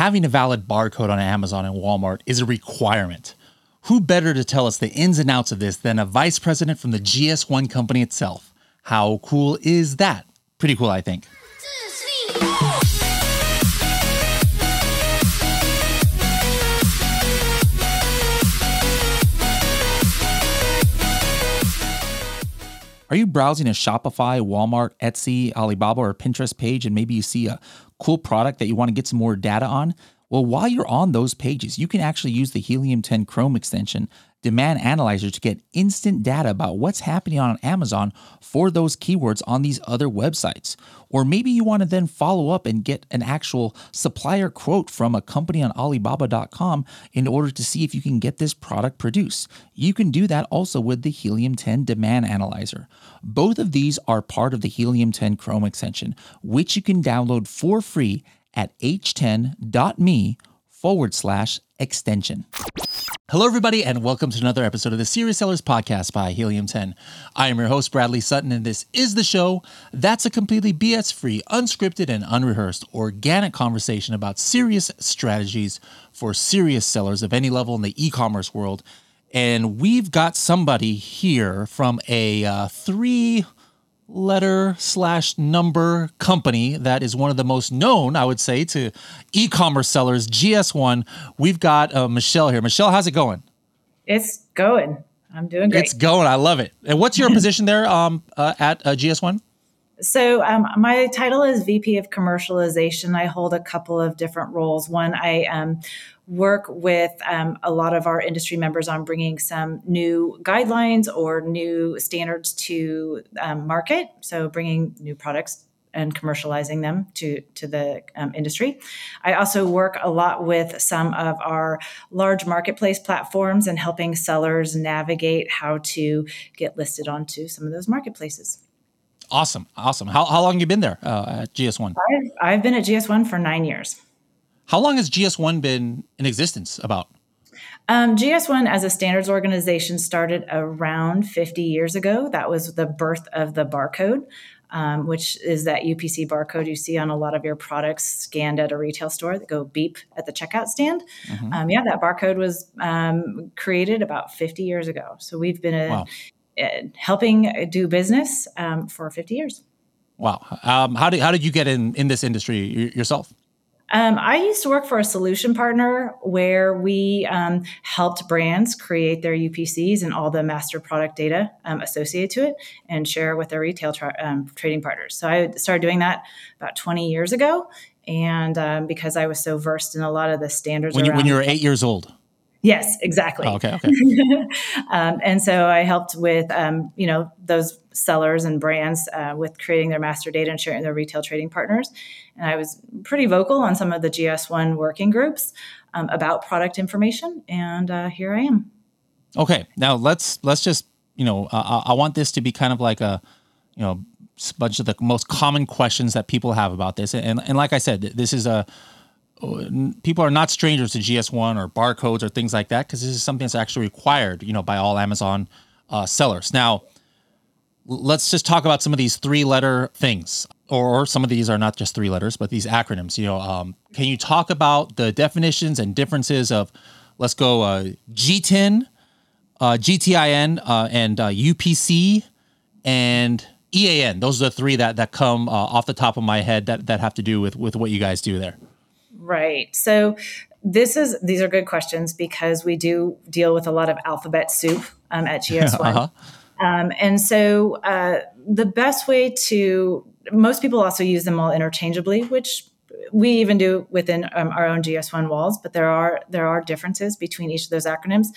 Having a valid barcode on Amazon and Walmart is a requirement. Who better to tell us the ins and outs of this than a vice president from the GS1 company itself? How cool is that? Pretty cool, I think. Are you browsing a Shopify, Walmart, Etsy, Alibaba, or Pinterest page, and maybe you see a cool product that you want to get some more data on? Well, while you're on those pages, you can actually use the Helium 10 Chrome extension Demand Analyzer to get instant data about what's happening on Amazon for those keywords on these other websites. Or maybe you want to then follow up and get an actual supplier quote from a company on Alibaba.com in order to see if you can get this product produced. You can do that also with the Helium 10 Demand Analyzer. Both of these are part of the Helium 10 Chrome extension, which you can download for free at h10.me/extension. Hello, everybody, and welcome to another episode of the Serious Sellers Podcast by Helium 10. I am your host, Bradley Sutton, and this is the show that's a completely BS-free, unscripted, and unrehearsed organic conversation about serious strategies for serious sellers of any level in the e-commerce world. And we've got somebody here from a three-letter/number company that is one of the most known, I would say, to e-commerce sellers, GS1. We've got Michelle here. Michelle, how's it going? It's going. I'm doing great. It's going. I love it. And what's your position there at GS1? So my title is VP of Commercialization. I hold a couple of different roles. One, I work with a lot of our industry members on bringing some new guidelines or new standards to market. So bringing new products and commercializing them to the industry. I also work a lot with some of our large marketplace platforms and helping sellers navigate how to get listed onto some of those marketplaces. Awesome. Awesome. How long have you been there at GS1? I've been at GS1 for 9 years. How long has GS1 been in existence about? GS1 as a standards organization started around 50 years ago. That was the birth of the barcode, which is that UPC barcode you see on a lot of your products scanned at a retail store that go beep at the checkout stand. Mm-hmm. That barcode was created about 50 years ago. So we've been helping do business for 50 years. Wow. How did you get in this industry yourself? I used to work for a solution partner where we helped brands create their UPCs and all the master product data associated to it and share with their retail trading partners. So I started doing that about 20 years ago. And because I was so versed in a lot of the standards. When you were 8 years old? Yes, exactly. Oh, okay. And so I helped with, those sellers and brands with creating their master data and sharing their retail trading partners. And I was pretty vocal on some of the GS1 working groups about product information. And here I am. Okay. Now let's just, I want this to be kind of like a, bunch of the most common questions that people have about this. And like I said, this is people are not strangers to GS1 or barcodes or things like that, because this is something that's actually required, by all Amazon sellers. Now, let's just talk about some of these three-letter things, or some of these are not just three letters, but these acronyms. Can you talk about the definitions and differences of, let's go, GTIN, GTIN, and UPC, and EAN? Those are the three that come off the top of my head that have to do with what you guys do there. Right. So these are good questions because we do deal with a lot of alphabet soup at GS1. Uh-huh. And so the best way to, most people also use them all interchangeably, which we even do within our own GS1 walls, but there are differences between each of those acronyms.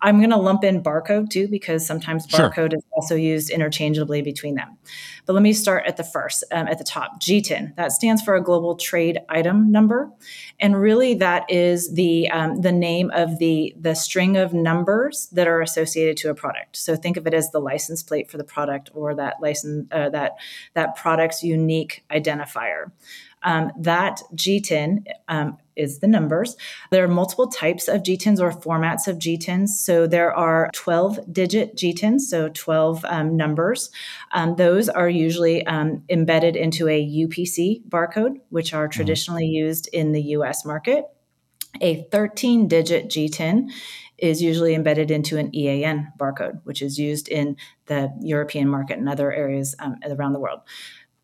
I'm going to lump in barcode too, because sometimes barcode is also used interchangeably between them. But let me start at the first, at the top, GTIN. That stands for a global trade item number. And really that is the name of the string of numbers that are associated to a product. So think of it as the license plate for the product or that product's unique identifier. That GTIN is the numbers. There are multiple types of GTINs or formats of GTINs. So there are 12-digit GTINs, so 12 numbers. Those are usually embedded into a UPC barcode, which are traditionally used in the U.S. market. A 13-digit GTIN is usually embedded into an EAN barcode, which is used in the European market and other areas around the world.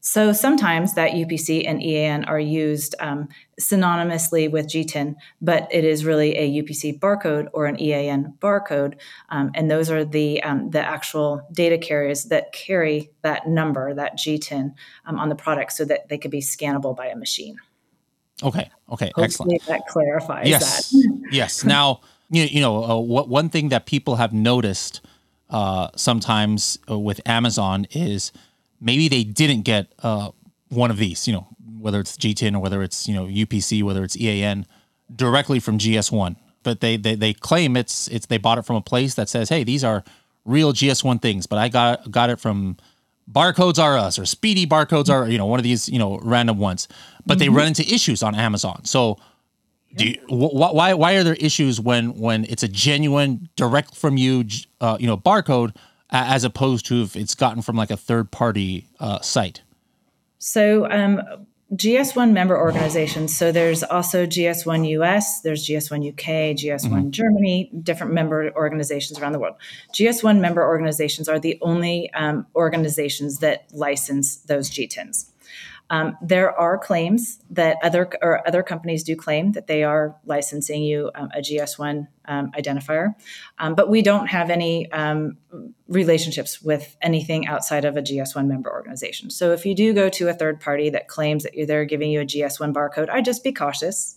So sometimes that UPC and EAN are used synonymously with GTIN, but it is really a UPC barcode or an EAN barcode. And those are the actual data carriers that carry that number, that GTIN on the product so that they could be scannable by a machine. Okay. Hopefully excellent. That clarifies that. Yes. Now, one thing that people have noticed sometimes with Amazon is maybe they didn't get one of these, whether it's GTIN or whether it's, UPC, whether it's EAN directly from GS1, but they claim it's, they bought it from a place that says, hey, these are real GS1 things, but I got it from Barcodes R Us or Speedy Barcodes are, one of these, random ones, but they run into issues on Amazon. So why are there issues when it's a genuine direct from you, barcode as opposed to if it's gotten from like a third party site? So, GS1 member organizations. So there's also GS1 US, there's GS1 UK, GS1 Germany, different member organizations around the world. GS1 member organizations are the only organizations that license those GTINs. There are claims that other companies do claim that they are licensing you a GS1 identifier, but we don't have any relationships with anything outside of a GS1 member organization. So if you do go to a third party that claims that they're giving you a GS1 barcode, I'd just be cautious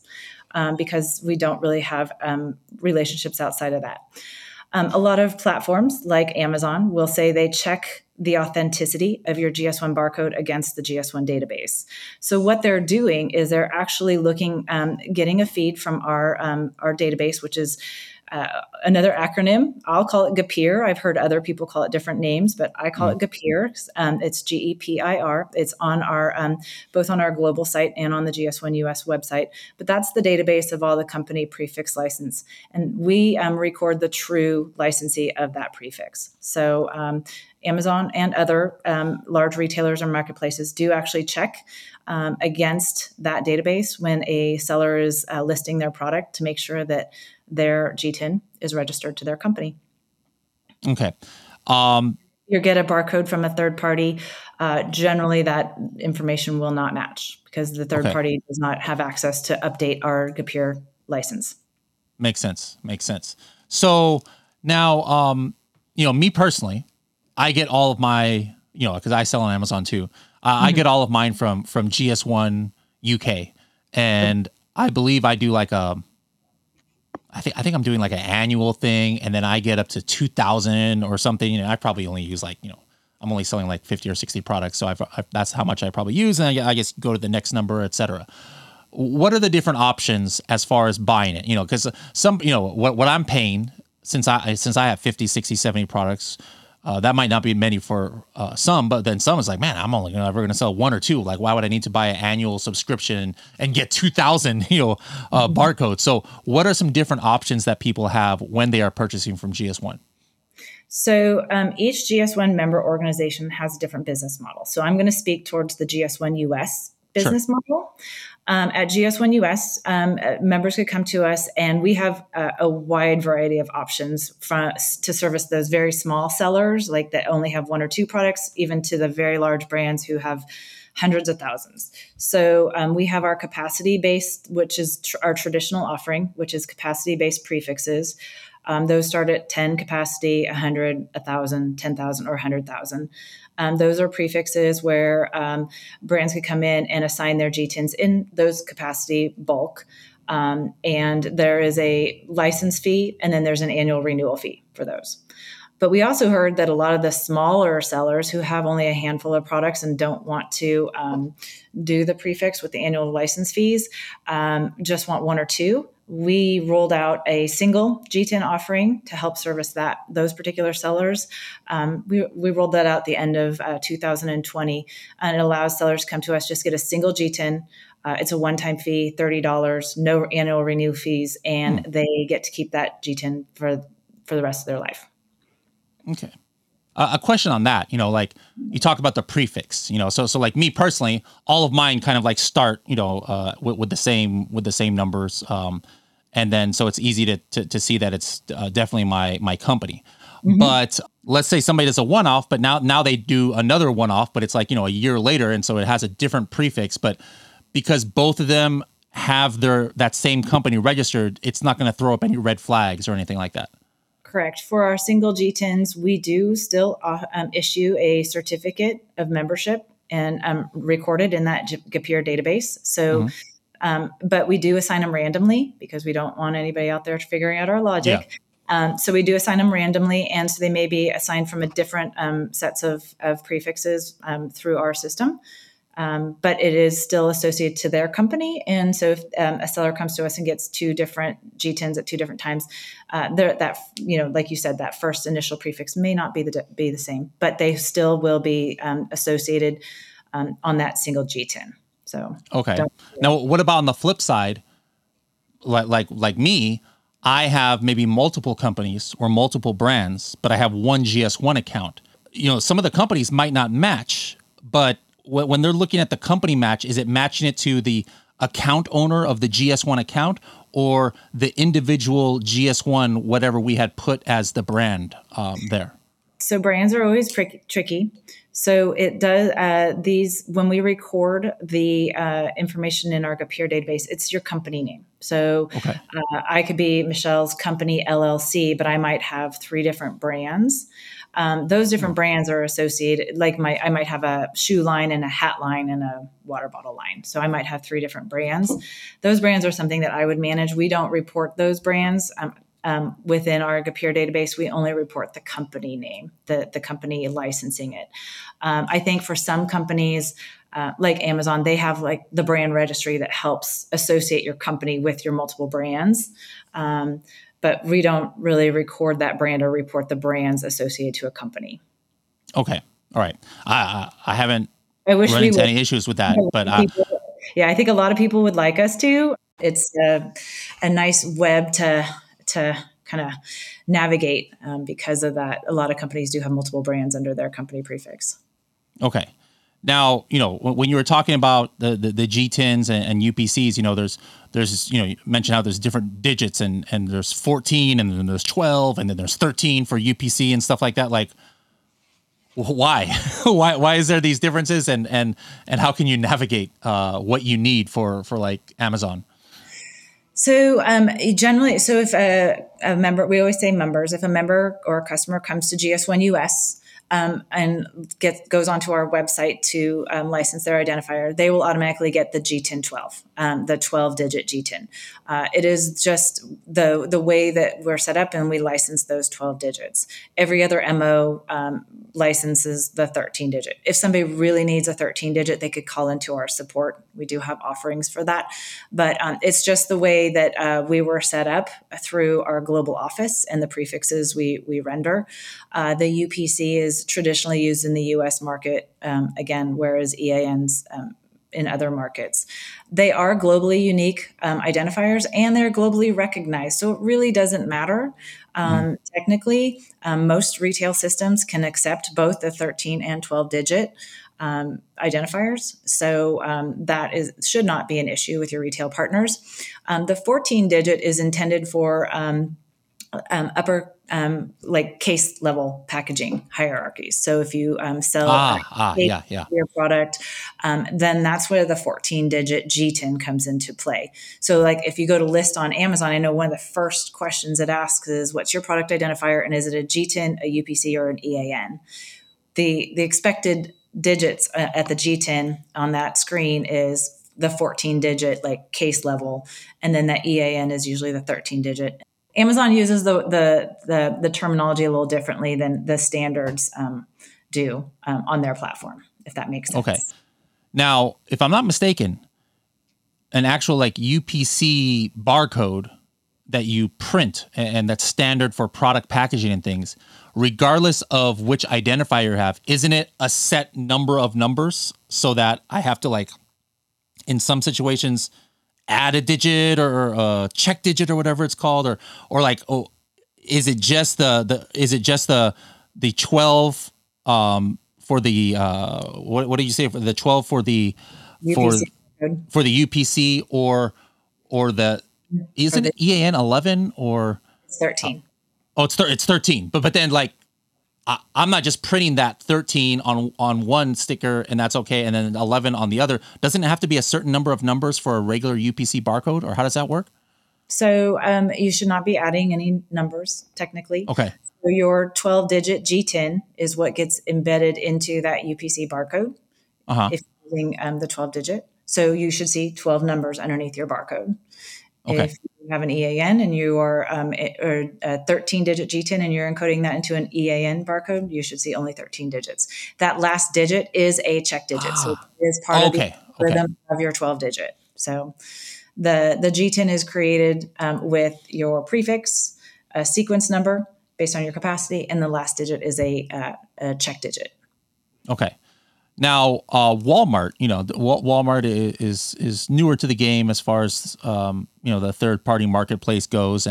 because we don't really have relationships outside of that. A lot of platforms like Amazon will say they check the authenticity of your GS1 barcode against the GS1 database. So what they're doing is they're actually looking, getting a feed from our database, which is another acronym. I'll call it GEPIR. I've heard other people call it different names, but I call it GEPIR. It's GEPIR. It's on our both on our global site and on the GS1 US website. But that's the database of all the company prefix license, and we record the true licensee of that prefix. So Amazon and other large retailers or marketplaces do actually check against that database when a seller is listing their product to make sure that their GTIN is registered to their company. Okay. You get a barcode from a third party. Generally, that information will not match because the third party does not have access to update our GEPIR license. Makes sense. So now, me personally, I get all of my, because I sell on Amazon too. I get all of mine from GS1 UK, and I believe I do like I think I'm doing like an annual thing, and then I get up to 2,000 or something. I probably only use I'm only selling like 50 or 60 products, so that's how much I probably use, and I guess go to the next number, et cetera. What are the different options as far as buying it? Because some, what I'm paying since I have 50, 60, 70 products. That might not be many for some, but then some is like, man, I'm only ever going to sell one or two. Like, why would I need to buy an annual subscription and get 2,000, barcodes? So what are some different options that people have when they are purchasing from GS1? So each GS1 member organization has a different business model. So I'm going to speak towards the GS1 US business model. At GS1 US, members could come to us, and we have a wide variety of options to service those very small sellers, like that only have one or two products, even to the very large brands who have hundreds of thousands. So we have our capacity-based, which is our traditional offering, which is capacity-based prefixes. Those start at 10 capacity, 100, 1,000, 10,000, or 100,000. Those are prefixes where brands could come in and assign their GTINs in those capacity bulk. And there is a license fee, and then there's an annual renewal fee for those. But we also heard that a lot of the smaller sellers who have only a handful of products and don't want to do the prefix with the annual license fees, just want one or two. We rolled out a single GTIN offering to help service those particular sellers. We rolled that out at the end of 2020, and it allows sellers to come to us, just get a single GTIN It's a one-time fee, $30, no annual renew fees, and they get to keep that GTIN for the rest of their life. Okay. A question on that, you know, like you talk about the prefix, you know, so like me personally, all of mine kind of like start, you know, with the same numbers. And then, so it's easy to see that it's definitely my company. Mm-hmm. But let's say somebody does a one-off, but now they do another one-off, but it's like, you know, a year later. And so it has a different prefix, but because both of them have that same company registered, it's not going to throw up any red flags or anything like that. Correct. For our single GTINs, we do still issue a certificate of membership and recorded in that GEPIR database. So, but we do assign them randomly because we don't want anybody out there figuring out our logic. Yeah. So we do assign them randomly, and so they may be assigned from a different sets of prefixes through our system. But it is still associated to their company. And so if a seller comes to us and gets two different GTINs at two different times, that, you know, like you said, that first initial prefix may not be the same, but they still will be associated on that single GTIN. So, okay. Now, what about on the flip side? Like me, I have maybe multiple companies or multiple brands, but I have one GS1 account. You know, some of the companies might not match, but when they're looking at the company match, is it matching it to the account owner of the GS1 account or the individual GS1, whatever we had put as the brand there? So brands are always tricky. So it does when we record the information in our GEPIR database, it's your company name. So okay. I could be Michelle's company LLC, but I might have three different brands. Those different brands are associated, like I might have a shoe line and a hat line and a water bottle line. So I might have three different brands. Those brands are something that I would manage. We don't report those brands within our GEPIR database. We only report the company name, the company licensing it. I think for some companies, like Amazon, they have like the brand registry that helps associate your company with your multiple brands. But we don't really record that brand or report the brands associated to a company. Okay. All right. I haven't run into any issues with that, but yeah, I think a lot of people would like us to. It's a nice web to kind of navigate because of that. A lot of companies do have multiple brands under their company prefix. Okay. Now, you know, when you were talking about the GTINs and UPCs, you know, there's you know, you mentioned how there's different digits and there's 14 and then there's 12 and then there's 13 for UPC and stuff like that. Like, why? why is there these differences and how can you navigate what you need for like Amazon? So generally, so if a member, we always say members, if a member or a customer comes to GS1 US, and goes onto our website to license their identifier, they will automatically get the GTIN 12, the 12-digit GTIN. It is just the way that we're set up, and we license those 12 digits. Every other MO licenses the 13-digit. If somebody really needs a 13-digit, they could call into our support. We do have offerings for that. But it's just the way that we were set up through our global office and the prefixes we render. The UPC is traditionally used in the U.S. market, again, whereas EANs in other markets. They are globally unique identifiers, and they're globally recognized. So it really doesn't matter. Technically, most retail systems can accept both the 13 and 12-digit identifiers. So that should not be an issue with your retail partners. The 14-digit is intended for upper like case level packaging hierarchies. So if you sell your product, then that's where the 14-digit GTIN comes into play. So like if you go to list on Amazon, I know one of the first questions it asks is, what's your product identifier, and is it a GTIN, a UPC, or an EAN? The expected digits at the GTIN on that screen is the 14-digit like case level, and then that EAN is usually the 13-digit. Amazon uses the terminology a little differently than the standards do on their platform, if that makes sense. Okay. Now, if I'm not mistaken, an actual like UPC barcode that you print and that's standard for product packaging and things, regardless of which identifier you have, isn't it a set number of numbers so that I have to like in some situations, add a digit or a check digit or whatever it's called, or like, oh, is it just the 12 for the what do you say for the 12 for the UPC for the UPC or the isn't it EAN 11 or it's 13? It's 13. But then like I'm not just printing that 13 on one sticker and that's okay, and then 11 on the other. Doesn't it have to be a certain number of numbers for a regular UPC barcode, or how does that work? So you should not be adding any numbers technically. Okay. So your 12-digit GTIN is what gets embedded into that UPC barcode if you're using the 12-digit. So you should see 12 numbers underneath your barcode. Okay. If you have an EAN and you are or a 13-digit GTIN and you're encoding that into an EAN barcode, you should see only 13 digits. That last digit is a check digit, so it is part of the rhythm of your 12-digit. So the GTIN is created with your prefix, a sequence number based on your capacity, and the last digit is a check digit. Okay. Now, Walmart, Walmart is newer to the game as far as, the third party marketplace goes.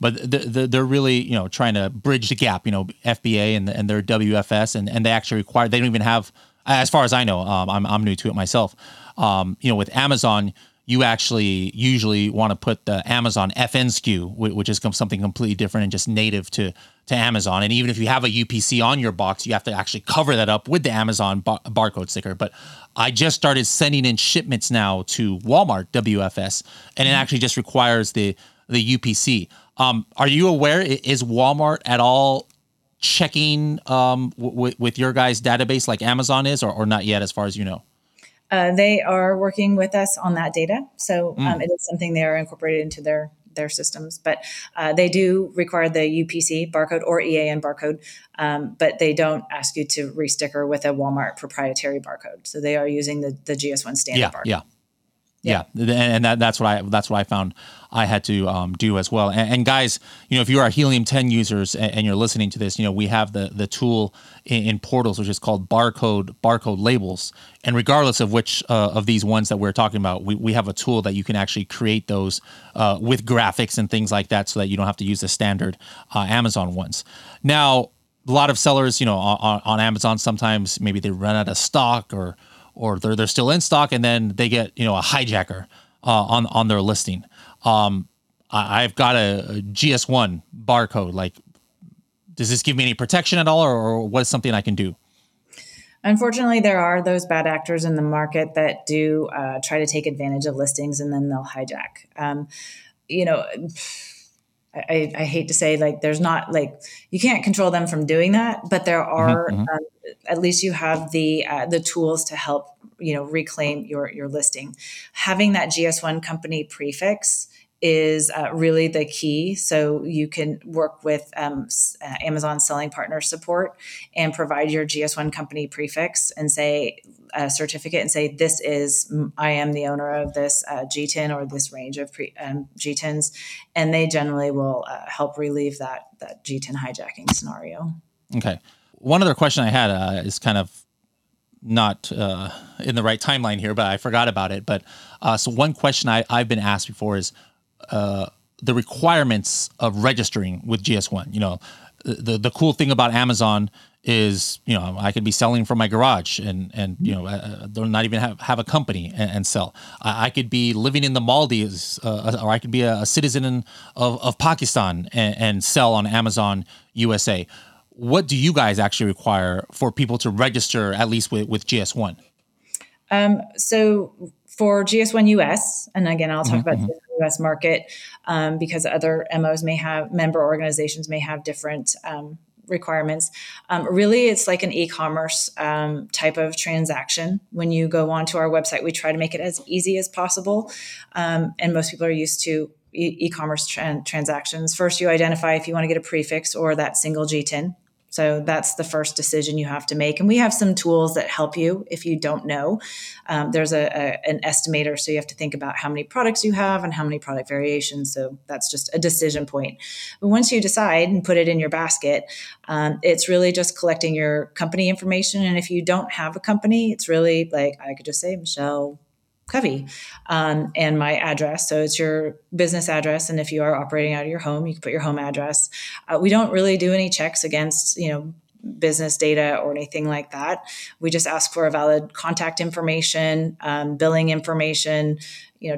But they're really, trying to bridge the gap, FBA and their WFS and they actually require, they don't even have, as far as I know, I'm new to it myself. With Amazon, you actually usually want to put the Amazon FN SKU, which is something completely different and just native to Amazon. And even if you have a UPC on your box, you have to actually cover that up with the Amazon barcode sticker. But I just started sending in shipments now to Walmart WFS, and it actually just requires the UPC. Are you aware, is Walmart at all checking with your guys' database like Amazon is, or not yet as far as you know? They are working with us on that data. So it is something they are incorporated into their systems, but they do require the UPC barcode or EAN barcode, but they don't ask you to resticker with a Walmart proprietary barcode. So they are using the GS1 standard barcode. Yeah. And that's what I found I had to do as well. And guys, if you are Helium 10 users and you're listening to this, we have the tool in portals, which is called barcode labels. And regardless of which of these ones that we're talking about, we have a tool that you can actually create those with graphics and things like that so that you don't have to use the standard Amazon ones. Now, a lot of sellers, on Amazon, sometimes maybe they run out of stock or they're still in stock, and then they get a hijacker on their listing. I've got a GS1 barcode. Like, does this give me any protection at all, or what is something I can do? Unfortunately, there are those bad actors in the market that do try to take advantage of listings, and then they'll hijack. I hate to say, like, there's not, like, you can't control them from doing that, but there are at least you have the tools to help, reclaim your listing. Having that GS1 company prefix is really the key. So you can work with Amazon Selling Partner Support and provide your GS1 company prefix and say a certificate and say, this is, I am the owner of this GTIN or this range of GTINs. And they generally will help relieve that GTIN hijacking scenario. Okay. One other question I had is kind of not in the right timeline here, but I forgot about it. But so one question I've been asked before is the requirements of registering with GS1. The cool thing about Amazon is, I could be selling from my garage and don't not even have a company and sell. I could be living in the Maldives or I could be a citizen of Pakistan and sell on Amazon USA. What do you guys actually require for people to register, at least with GS1? So for GS1 US, and again, I'll talk about the US market because other MOs may have, member organizations may have different requirements. Really, it's like an e-commerce type of transaction. When you go onto our website, we try to make it as easy as possible. And most people are used to e-commerce transactions. First, you identify if you want to get a prefix or that single GTIN. So that's the first decision you have to make. And we have some tools that help you if you don't know. There's an estimator, so you have to think about how many products you have and how many product variations. So that's just a decision point. But once you decide and put it in your basket, it's really just collecting your company information. And if you don't have a company, it's really like, I could just say Michelle Covey and my address. So it's your business address. And if you are operating out of your home, you can put your home address. We don't really do any checks against, business data or anything like that. We just ask for a valid contact information, billing information,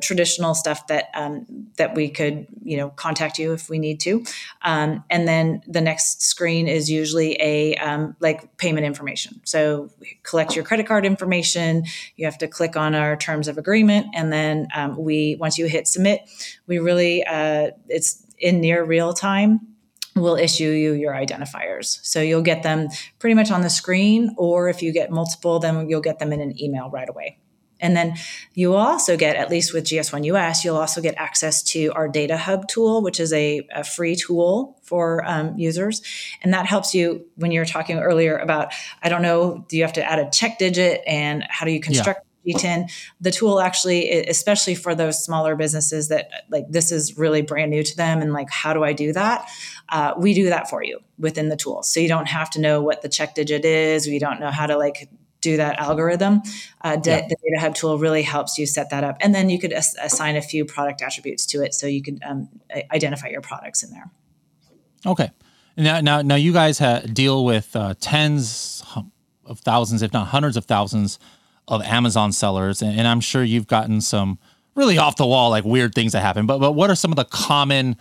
traditional stuff that we could, contact you if we need to. And then the next screen is usually a payment information. So collect your credit card information. You have to click on our terms of agreement. And then once you hit submit, we really, it's in near real time, we'll issue you your identifiers. So you'll get them pretty much on the screen, or if you get multiple, then you'll get them in an email right away. And then you will also get, at least with GS1 US, you'll also get access to our Data Hub tool, which is a free tool for users. And that helps you when you were talking earlier about, do you have to add a check digit and how do you construct GTIN? The tool actually, especially for those smaller businesses that this is really brand new to them and how do I do that? We do that for you within the tool. So you don't have to know what the check digit is. We don't know how to do that algorithm. The Data Hub tool really helps you set that up. And then you could assign a few product attributes to it so you could identify your products in there. Okay. Now you guys deal with tens of thousands, if not hundreds of thousands of Amazon sellers. And I'm sure you've gotten some really off the wall, weird things that happen, but what are some of the common,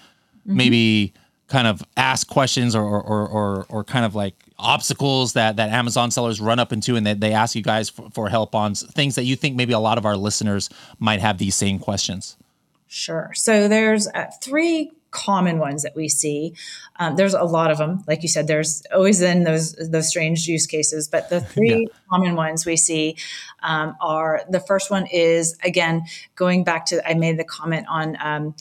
maybe kind of ask questions or kind of obstacles that Amazon sellers run up into and they ask you guys for help on things that you think maybe a lot of our listeners might have these same questions? Sure. So there's three common ones that we see. There's a lot of them. Like you said, there's always those strange use cases, but the three common ones we see are, the first one is, again, going back to, I made the comment on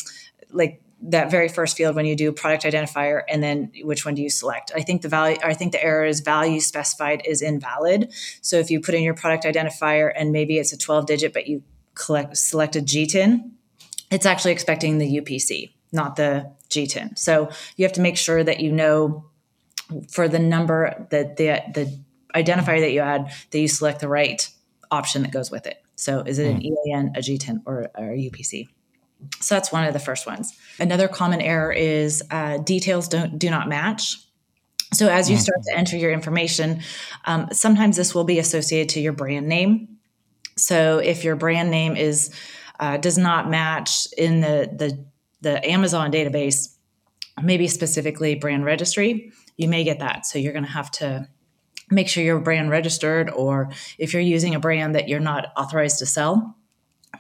that very first field when you do product identifier, and then which one do you select? I think the error is value specified is invalid. So if you put in your product identifier and maybe it's a 12-digit, but you select a GTIN, it's actually expecting the UPC, not the GTIN. So you have to make sure that you know for the number that the identifier that you add, that you select the right option that goes with it. So is it an EAN, a GTIN, or a UPC? So that's one of the first ones. Another common error is details do not match. So as you start to enter your information, sometimes this will be associated to your brand name. So if your brand name does not match in the Amazon database, maybe specifically brand registry, you may get that. So you're going to have to make sure you're brand registered, or if you're using a brand that you're not authorized to sell,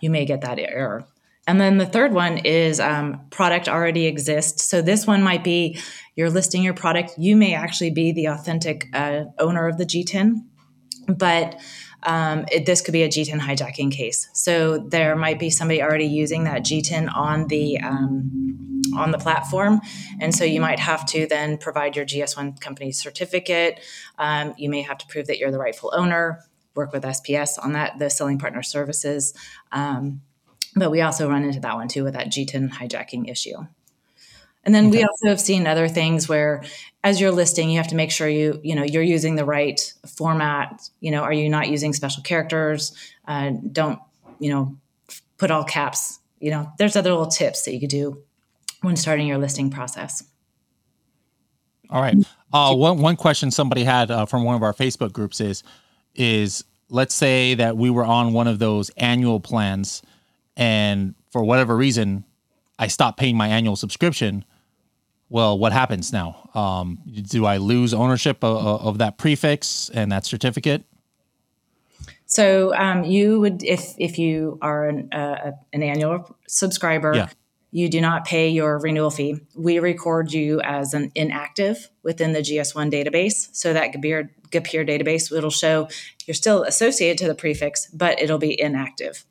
you may get that error. And then the third one is product already exists. So this one might be you're listing your product. You may actually be the authentic owner of the GTIN, but this could be a GTIN hijacking case. So there might be somebody already using that GTIN on the platform. And so you might have to then provide your GS1 company certificate. You may have to prove that you're the rightful owner, work with SPS on that, the selling partner services. But we also run into that one too with that GTIN hijacking issue. And then we also have seen other things where as you're listing, you have to make sure you're using the right format. Are you not using special characters? Don't, put all caps. There's other little tips that you could do when starting your listing process. All right. One question somebody had from one of our Facebook groups is let's say that we were on one of those annual plans, and for whatever reason, I stopped paying my annual subscription. Well, what happens now? Do I lose ownership of that prefix and that certificate? So you would, if you are an annual subscriber, you do not pay your renewal fee. We record you as an inactive within the GS1 database. So that GEPIR database, it'll show you're still associated to the prefix, but it'll be inactive.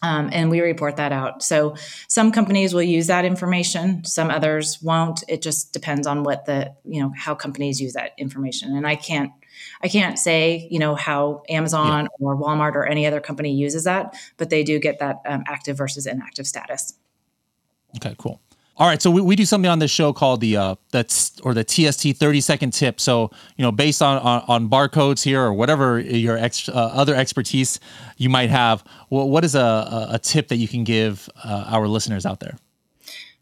And we report that out. So some companies will use that information. Some others won't. It just depends on what how companies use that information. And I can't say, how Amazon or Walmart or any other company uses that, but they do get that active versus inactive status. Okay, cool. All right, so we do something on this show called the TST 30-second tip. So, you know, based on barcodes here or whatever your other expertise you might have, what is a tip that you can give our listeners out there?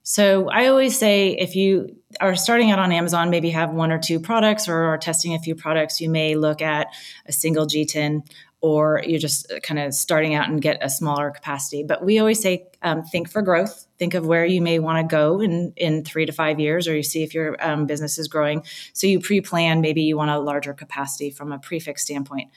So I always say if you are starting out on Amazon, maybe have one or two products or are testing a few products, you may look at a single GTIN, or you're just kind of starting out and get a smaller capacity. But we always say, think for growth. Think of where you may want to go in 3 to 5 years, or you see if your business is growing. So you pre-plan, maybe you want a larger capacity from a prefix standpoint.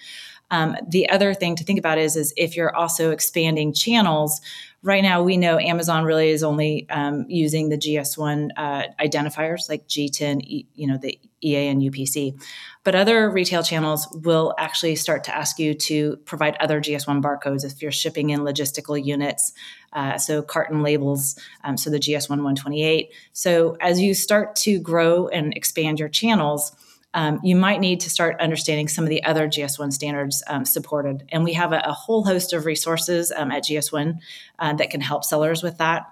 The other thing to think about is if you're also expanding channels. Right now, we know Amazon really is only using the GS1 identifiers like GTIN, the EAN and UPC. But other retail channels will actually start to ask you to provide other GS1 barcodes if you're shipping in logistical units, so carton labels, so the GS1-128. So as you start to grow and expand your channels, you might need to start understanding some of the other GS1 standards supported. And we have a whole host of resources at GS1 that can help sellers with that.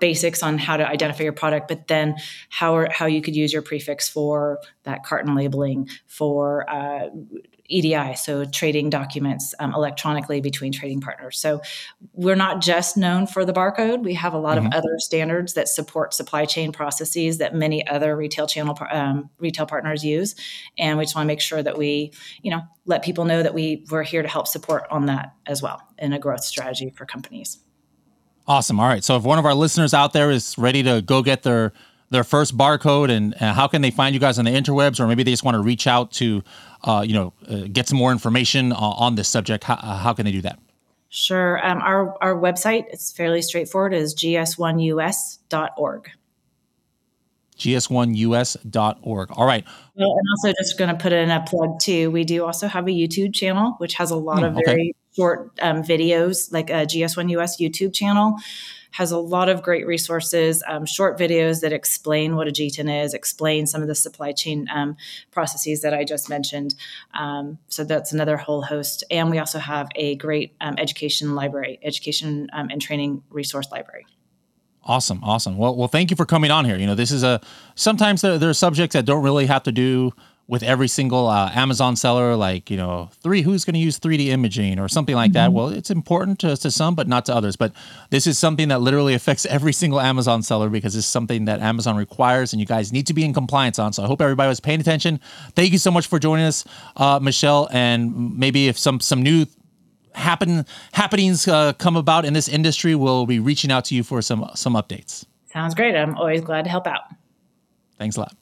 Basics on how to identify your product, but then how you could use your prefix for that carton labeling, for EDI, so trading documents electronically between trading partners. So we're not just known for the barcode. We have a lot of other standards that support supply chain processes that many other retail channel retail partners use, and we just want to make sure that we, let people know that we're here to help support on that as well in a growth strategy for companies. Awesome. All right. So if one of our listeners out there is ready to go get their first barcode, and how can they find you guys on the interwebs, or maybe they just want to reach out to, get some more information on this subject, how can they do that? Sure. Our website, it's fairly straightforward, is gs1us.org. gs1us.org. All right. Well, and also just going to put in a plug too. We do also have a YouTube channel, which has a lot of very short videos, like a GS1US YouTube channel has a lot of great resources, short videos that explain what a GTIN is, explain some of the supply chain processes that I just mentioned. So that's another whole host. And we also have a great education and training resource library. Awesome. Well, thank you for coming on here. This is sometimes there are subjects that don't really have to do with every single Amazon seller, like, who's going to use 3D imaging or something like that. Well, it's important to some, but not to others. But this is something that literally affects every single Amazon seller because it's something that Amazon requires and you guys need to be in compliance on. So I hope everybody was paying attention. Thank you so much for joining us, Michelle. And maybe if some new happenings come about in this industry, we'll be reaching out to you for some updates. Sounds great. I'm always glad to help out. Thanks a lot.